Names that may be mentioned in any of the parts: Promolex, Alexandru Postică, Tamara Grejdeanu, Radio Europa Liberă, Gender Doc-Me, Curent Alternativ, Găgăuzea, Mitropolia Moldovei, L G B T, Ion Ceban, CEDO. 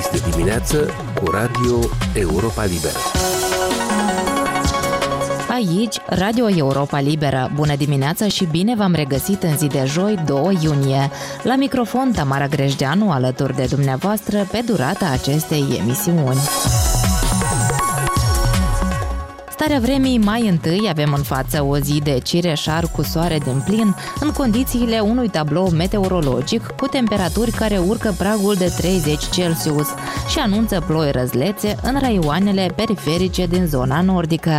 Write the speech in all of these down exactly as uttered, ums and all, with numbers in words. este dimineață cu Radio Europa Liberă. Aici, Radio Europa Liberă. Bună dimineața și bine v-am regăsit în zi de joi, doi iunie. La microfon, Tamara Grejdeanu, alături de dumneavoastră, pe durata acestei emisiuni. Starea vremii, mai întâi avem în față o zi de cireșar cu soare din plin, în condițiile unui tablou meteorologic cu temperaturi care urcă pragul de treizeci Celsius și anunță ploi răzlețe în raioanele periferice din zona nordică.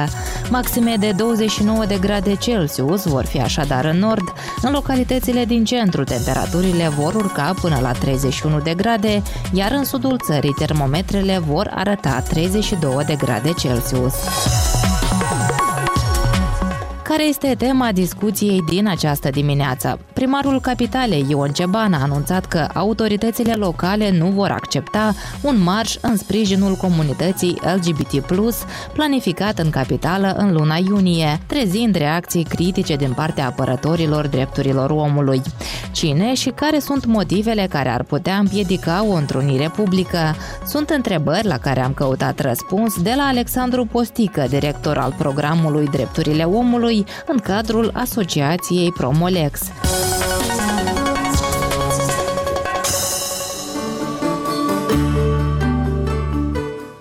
Maxime de douăzeci și nouă de grade Celsius vor fi așadar în nord, în localitățile din centru temperaturile vor urca până la treizeci și unu de grade, iar în sudul țării termometrele vor arăta treizeci și doi de grade Celsius. Care este tema discuției din această dimineață? Primarul Capitalei, Ion Ceban, a anunțat că autoritățile locale nu vor accepta un marș în sprijinul comunității L G B T plus, planificat în capitală în luna iunie, trezind reacții critice din partea apărătorilor drepturilor omului. Cine și care sunt motivele care ar putea împiedica o întrunire publică? Sunt întrebări la care am căutat răspuns de la Alexandru Postică, director al programului Drepturile Omului, în cadrul asociației Promolex.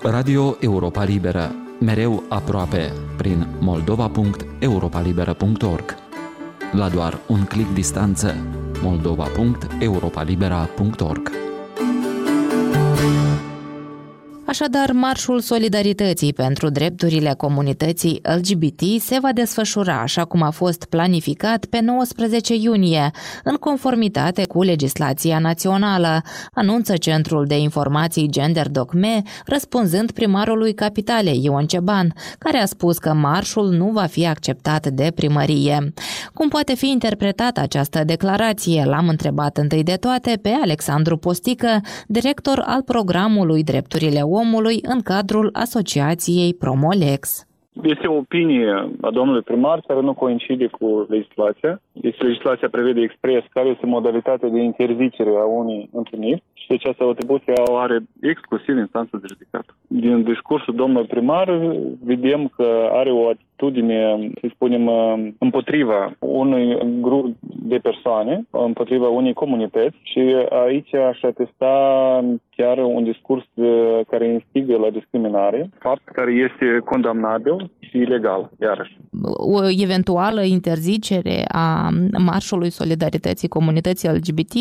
Radio Europa Liberă, mereu aproape, prin moldova punct europa liberă punct org. La doar un clic distanță, moldova punct europa libera punct org. Așadar, Marșul Solidarității pentru Drepturile Comunității L G B T se va desfășura așa cum a fost planificat pe nouăsprezece iunie, în conformitate cu legislația națională, anunță Centrul de Informații Gender Doc-Me, răspunzând primarului Capitalei, Ion Ceban, care a spus că marșul nu va fi acceptat de primărie. Cum poate fi interpretată această declarație? L-am întrebat întâi de toate pe Alexandru Postică, director al programului Drepturile Omului în cadrul asociației Promolex. Este o opinie a domnului primar care nu coincide cu legislația. Deci legislația prevede expres care este modalitatea de interzicere a unei întâlniri și deci asta atribuție o are exclusiv instanța de judecată. Din discursul domnului primar vedem că are o atitudine, să spunem, împotriva unui grup de persoane, împotriva unei comunități și aici aș atesta chiar un discurs care instigă la discriminare, fapt care este condamnabil și ilegal, iarăși. O eventuală interzicere a marșului Solidarității Comunității L G B T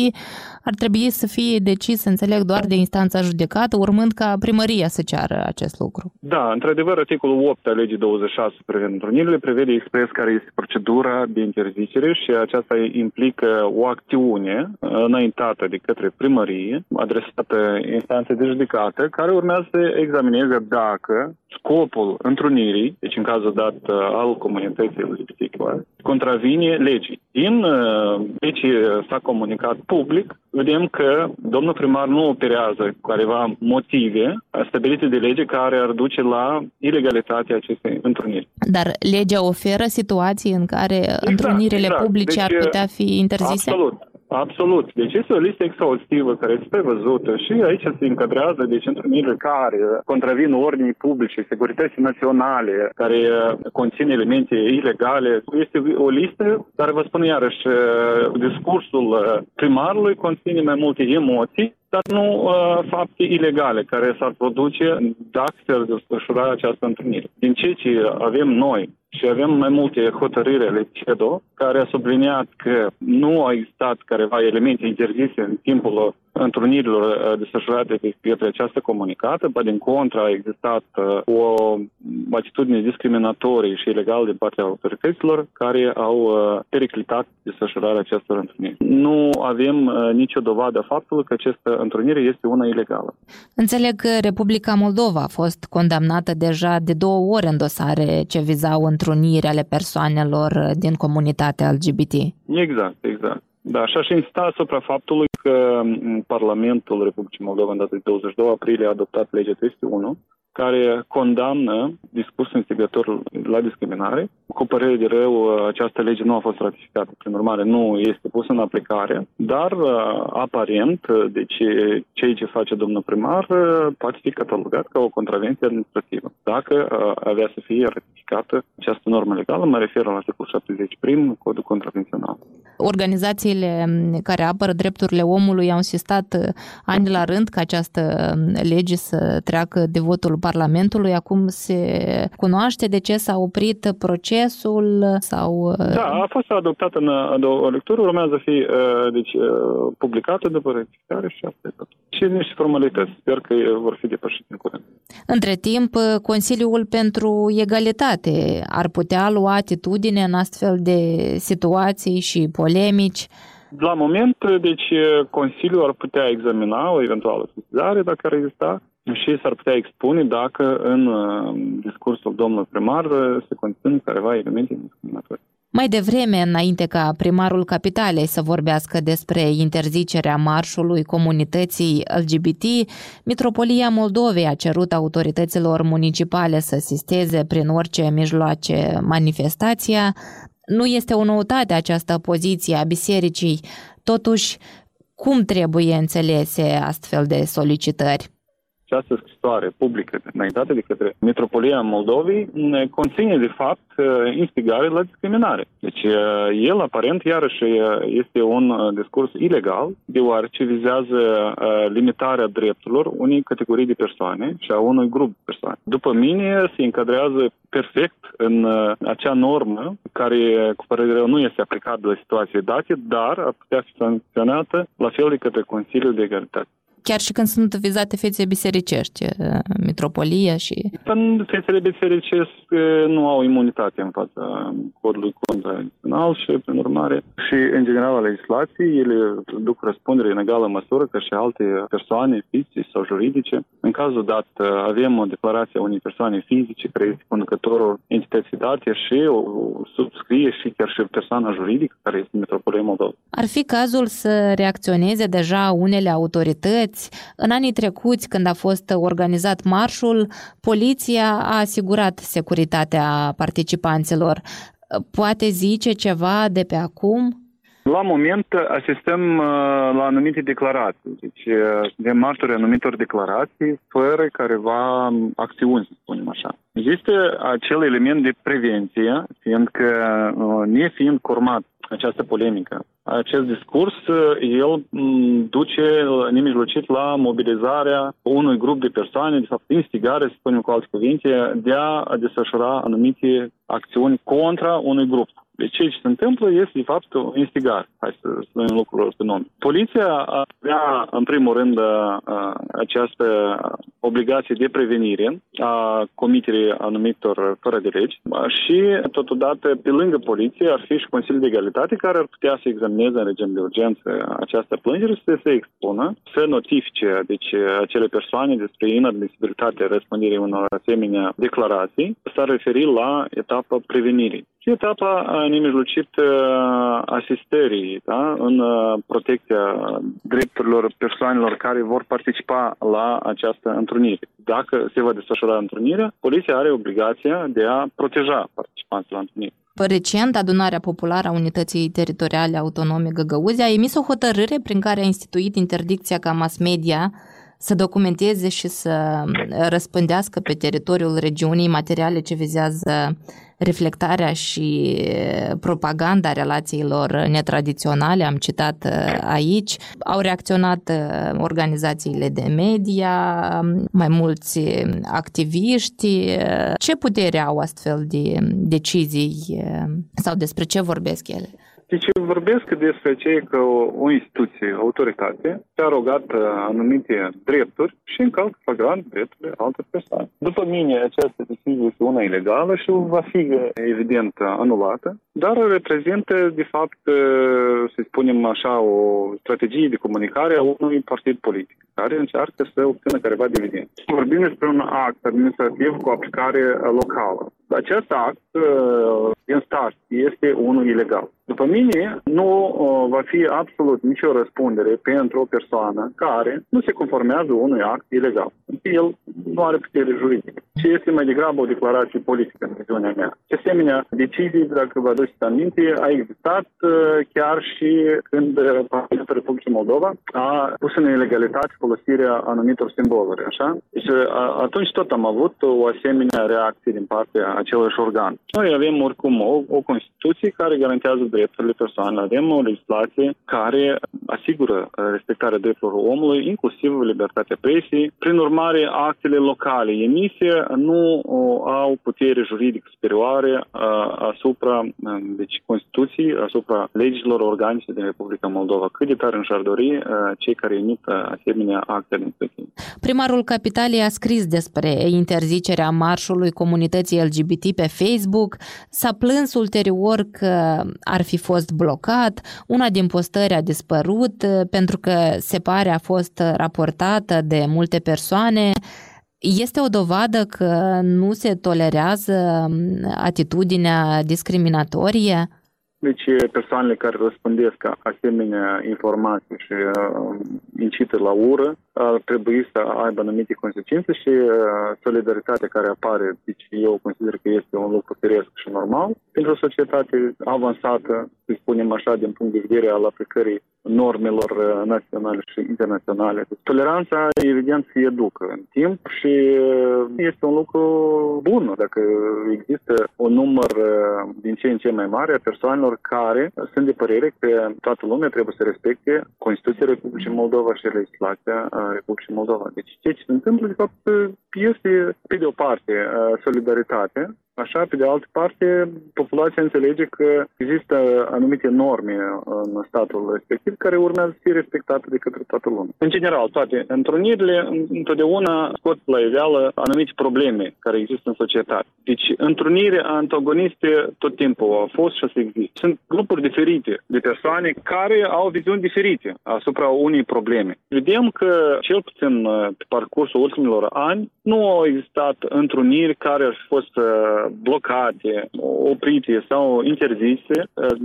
ar trebui să fie decis, înțeleg, doar de instanța judecată, urmând ca primăria să ceară acest lucru. Da, într-adevăr, articolul opt al legii douăzeci și șase privind întrunirile prevede expres care este procedura de interzicere și aceasta implică o acțiune înaintată de către primărie, adresată instanței de judecată, care urmează să examineze dacă scopul întrunirii, deci în cazul dat al comunității L G B T Q, contravine legii. Din deci s-a comunicat public, vedem că domnul primar nu operează careva motive stabilite de lege care ar duce la ilegalitatea acestei întruniri. Dar legea oferă situații în care exact, întrunirile exact. publice deci, ar putea fi interzise? Absolut. Absolut. Deci este o listă exhaustivă care este prevăzută și aici se încadrează deci întrunirile care contravin ordinii publice, securității naționale, care conține elemente ilegale. Este o listă, dar vă spun iarăși, discursul primarului conține mai multe emoții, dar nu uh, fapte ilegale care s-ar produce dacă s-ar desfășura această întâlnire. Din ceea ce avem noi și avem mai multe hotărâri ale C E D O, care a subliniat că nu au existat careva elemente interzise în timpul întrunirilor desfășurate de către această comunicată, ba din contra a existat o atitudine discriminatorie și ilegală din partea autorităților care au periclitat desfășurarea acestor întruniri. Nu avem nicio dovadă a faptului că această întrunire este una ilegală. Înțeleg că Republica Moldova a fost condamnată deja de două ori în dosare ce vizau întruniri ale persoanelor din comunitatea L G B T. Exact, exact. Da, și aș insista asupra faptului că Parlamentul Republicii Moldova în data de douăzeci și doi aprilie a adoptat legea treizeci și unu, care condamnă discursul instigător la discriminare. Cu părere de rău, această lege nu a fost ratificată, prin urmare nu este pusă în aplicare, dar aparent, deci ceea ce face domnul primar poate fi catalogat ca o contravenție administrativă. Dacă avea să fie ratificată această normă legală, mă refer la articolul șaptezeci prin codul contravențional. Organizațiile care apără drepturile omului au insistat ani la rând ca această lege să treacă de votul Parlamentului. Acum se cunoaște de ce s-a oprit procesul? Sau... Da, a fost adoptată în a doua lectură, urmează să fie deci, publicată după ratificare și asta. Și niște formalități, sper că vor fi depășite în curând. Între timp, Consiliul pentru Egalitate ar putea lua atitudine în astfel de situații și polemici? La moment, deci, Consiliul ar putea examina o eventuală sesizare, dacă ar exista, și s-ar putea expune dacă în discursul domnului primar se conțin careva elemente discriminatorii. Mai devreme, înainte ca primarul Capitalei să vorbească despre interzicerea marșului comunității L G B T, Mitropolia Moldovei a cerut autorităților municipale să asisteze prin orice mijloace manifestația. Nu este o noutate această poziție a bisericii, totuși cum trebuie înțelese astfel de solicitări? Această scrisoare publică înaintată de către Mitropolia Moldovei conține, de fapt, instigare la discriminare. Deci, el, aparent, iarăși este un discurs ilegal, deoarece vizează limitarea drepturilor unei categorii de persoane și a unui grup de persoane. După mine, se încadrează perfect în acea normă care, cu părere de rău, nu este aplicabilă situației date, dar ar putea fi sancționată la fel de către Consiliul de Egalitate. Chiar și când sunt vizate fețe bisericești, mitropolia și... Fețele bisericești nu au imunitate în fața codului contravențional și, prin urmare, și în general a legislației, ele duc răspundere în egală măsură ca și alte persoane fizice sau juridice. În cazul dat, avem o declarație a unei persoane fizice care este conducătorul entității date și o subscrie și chiar și persoana juridică care este Mitropolia Moldovei. Ar fi cazul să reacționeze deja unele autorități? În anii trecuți, când a fost organizat marșul, poliția a asigurat securitatea participanților. Poate zice ceva de pe acum? La moment asistăm la anumite declarații, deci de martori anumitor declarații fără careva acțiuni, să spunem așa. Există acel element de prevenție, fiindcă ne fiind curmat această polemică, acest discurs, el duce nemijlocit la mobilizarea unui grup de persoane, de fapt instigare, să spunem cu alte cuvinte, de a desfășura anumite acțiuni contra unui grup. Deci ceea ce se întâmplă este, de fapt, o instigare. Hai să spunem lucrurile pe nume. Poliția avea, în primul rând, această obligație de prevenire a comiterii anumitor fără de legi și, totodată, pe lângă poliție ar fi și Consiliul de Egalitate care ar putea să examineze în regim de urgență această plângere și să se expună, să notifice deci, acele persoane despre inadmisibilitatea răspândirii unor asemenea declarații, s-ar referi la etapa prevenirii. Și etapa nemijlocit asistării, da? În protecția drepturilor persoanelor care vor participa la această întrunire. Dacă se va desfășura întrunirea, poliția are obligația de a proteja participanții la întrunire. Recent, Adunarea Populară a Unității Teritoriale Autonome Găgăuzea a emis o hotărâre prin care a instituit interdicția ca mass media să documenteze și să răspândească pe teritoriul regiunii materiale ce vizează reflectarea și propaganda relațiilor netradiționale, am citat aici. Au reacționat organizațiile de media, mai mulți activiști. Ce putere au astfel de decizii sau despre ce vorbesc ele? Deci vorbesc despre cei că o, o instituție, o autoritate, și-a rogat anumite drepturi și încalcă flagrant drepturile altor persoane. După mine, această decizie este una ilegală și va fi, evident, anulată, dar reprezintă, de fapt, să spunem așa, o strategie de comunicare a unui partid politic, care încearcă să obțină careva dividende. Vorbim despre un act administrativ cu aplicare locală. Acest act din start este unul ilegal. După mine, nu va fi absolut nicio răspundere pentru o persoană care nu se conformează unui act ilegal. El nu are putere juridică. Ce este mai degrabă o declarație politică în viziunea mea. De asemenea, decizii, dacă vă aduceți aminte, a existat chiar și când Parlamentul Republicii Moldova a pus în ilegalitate folosirea anumitor simboluri, așa? Deci atunci tot am avut o asemenea reacție din partea acelui organ. Noi avem oricum o, o Constituție care garantează drepturile persoanelor. Avem o legislație care asigură respectarea drepturilor omului, inclusiv libertatea presiei. Prin urmare, actele locale emise nu au putere juridică superioare asupra deci, Constituției, asupra legilor organice din Republica Moldova. Cât de tare și-ar dori cei care emit asemenea actele respective. Primarul Capitalei a scris despre interzicerea marșului comunității L G B T pe Facebook. S-a plâns ulterior că ar fi fost blocat. Una din postări a dispărut pentru că se pare a fost raportată de multe persoane. Este o dovadă că nu se tolerează atitudinea discriminatorie? Deci persoanele care răspândesc asemenea informații și uh, incită la ură ar trebui să aibă anumite consecințe și uh, solidaritatea care apare, deci eu consider că este un lucru firesc și normal pentru o societate avansată, să spunem așa, din punct de vedere al aplicării normelor naționale și internaționale. Toleranța, evident, se educă în timp și este un lucru bun dacă există un număr din ce în ce mai mare a persoanelor care sunt de părere că toată lumea trebuie să respecte Constituția Republicii Moldova și legislația Republicii Moldova. Deci ce se întâmplă, de fapt, este, pe de o parte, solidaritate. Așa, pe de altă parte, populația înțelege că există anumite norme în statul respectiv care urmează să fie respectate de către toată lumea. În general, toate întrunirile întotdeauna scot la iveală anumite probleme care există în societate. Deci, întrunire antagoniste tot timpul a fost și o să existe. Sunt grupuri diferite de persoane care au viziuni diferite asupra unei probleme. Vedem că, cel puțin pe parcursul ultimilor ani, nu au existat întruniri care ar fi fost blocate, oprite sau interzise,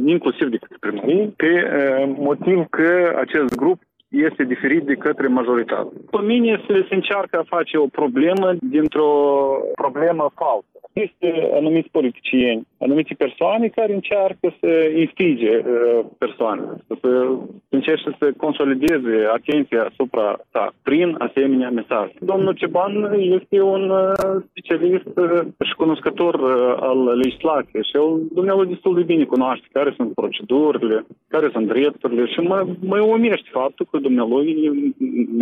inclusiv de către primării, pe motiv că acest grup este diferit de către majoritate. Pe mine se, se încearcă a face o problemă dintr-o problemă falsă. Există anumiți politicieni, anumite persoane care încearcă să instige persoanele, să încerce să consolideze atenția asupra ta prin asemenea mesaje. Domnul Ceban este un specialist și cunoscător al legislației și el, dumneavoastră, destul de bine cunoaște care sunt procedurile, care sunt drepturile și mă, mă uimește faptul că dumneavoastră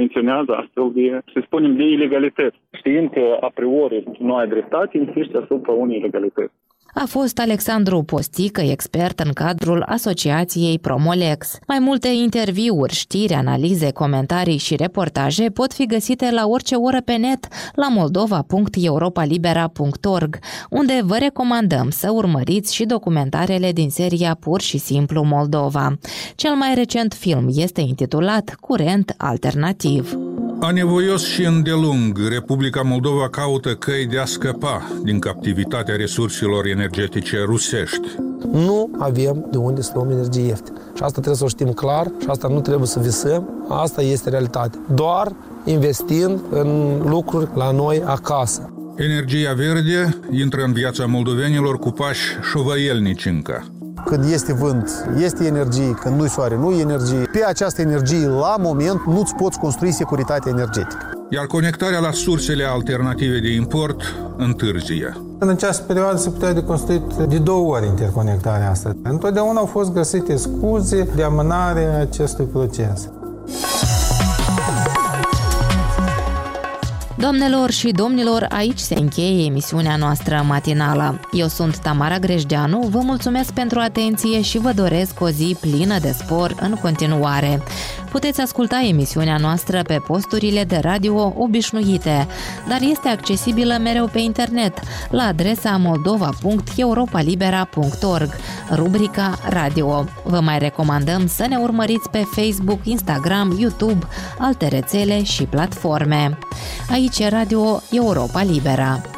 menționează astfel de, să spunem, de ilegalități. Știind că a priori nu ai dreptate, insiste asupra unei ilegalități. A fost Alexandru Postică, expert în cadrul Asociației Promolex. Mai multe interviuri, știri, analize, comentarii și reportaje pot fi găsite la orice oră pe net la moldova punct europa libera punct org, unde vă recomandăm să urmăriți și documentarele din seria Pur și simplu Moldova. Cel mai recent film este intitulat Curent Alternativ. Anevoios și îndelung, Republica Moldova caută căi de a scăpa din captivitatea resurselor energetice rusești. Nu avem de unde să luăm energie ieftină. Și asta trebuie să o știm clar și asta nu trebuie să visăm. Asta este realitatea. Doar investind în lucruri la noi acasă. Energia verde intră în viața moldovenilor cu pași șovăielnici încă. Când este vânt, este energie, când nu-i soare, nu-i energie. Pe această energie, la moment, nu-ți poți construi securitatea energetică. Iar conectarea la sursele alternative de import întârzie. În această perioadă se putea de construit de două ori interconectarea asta. Întotdeauna au fost găsite scuze de amânare a acestui proces. Doamnelor și domnilor, aici se încheie emisiunea noastră matinală. Eu sunt Tamara Grejdeanu, vă mulțumesc pentru atenție și vă doresc o zi plină de spor în continuare. Puteți asculta emisiunea noastră pe posturile de radio obișnuite, dar este accesibilă mereu pe internet, la adresa moldova punct europa libera punct org, rubrica Radio. Vă mai recomandăm să ne urmăriți pe Facebook, Instagram, YouTube, alte rețele și platforme. Aici e Radio Europa Libera.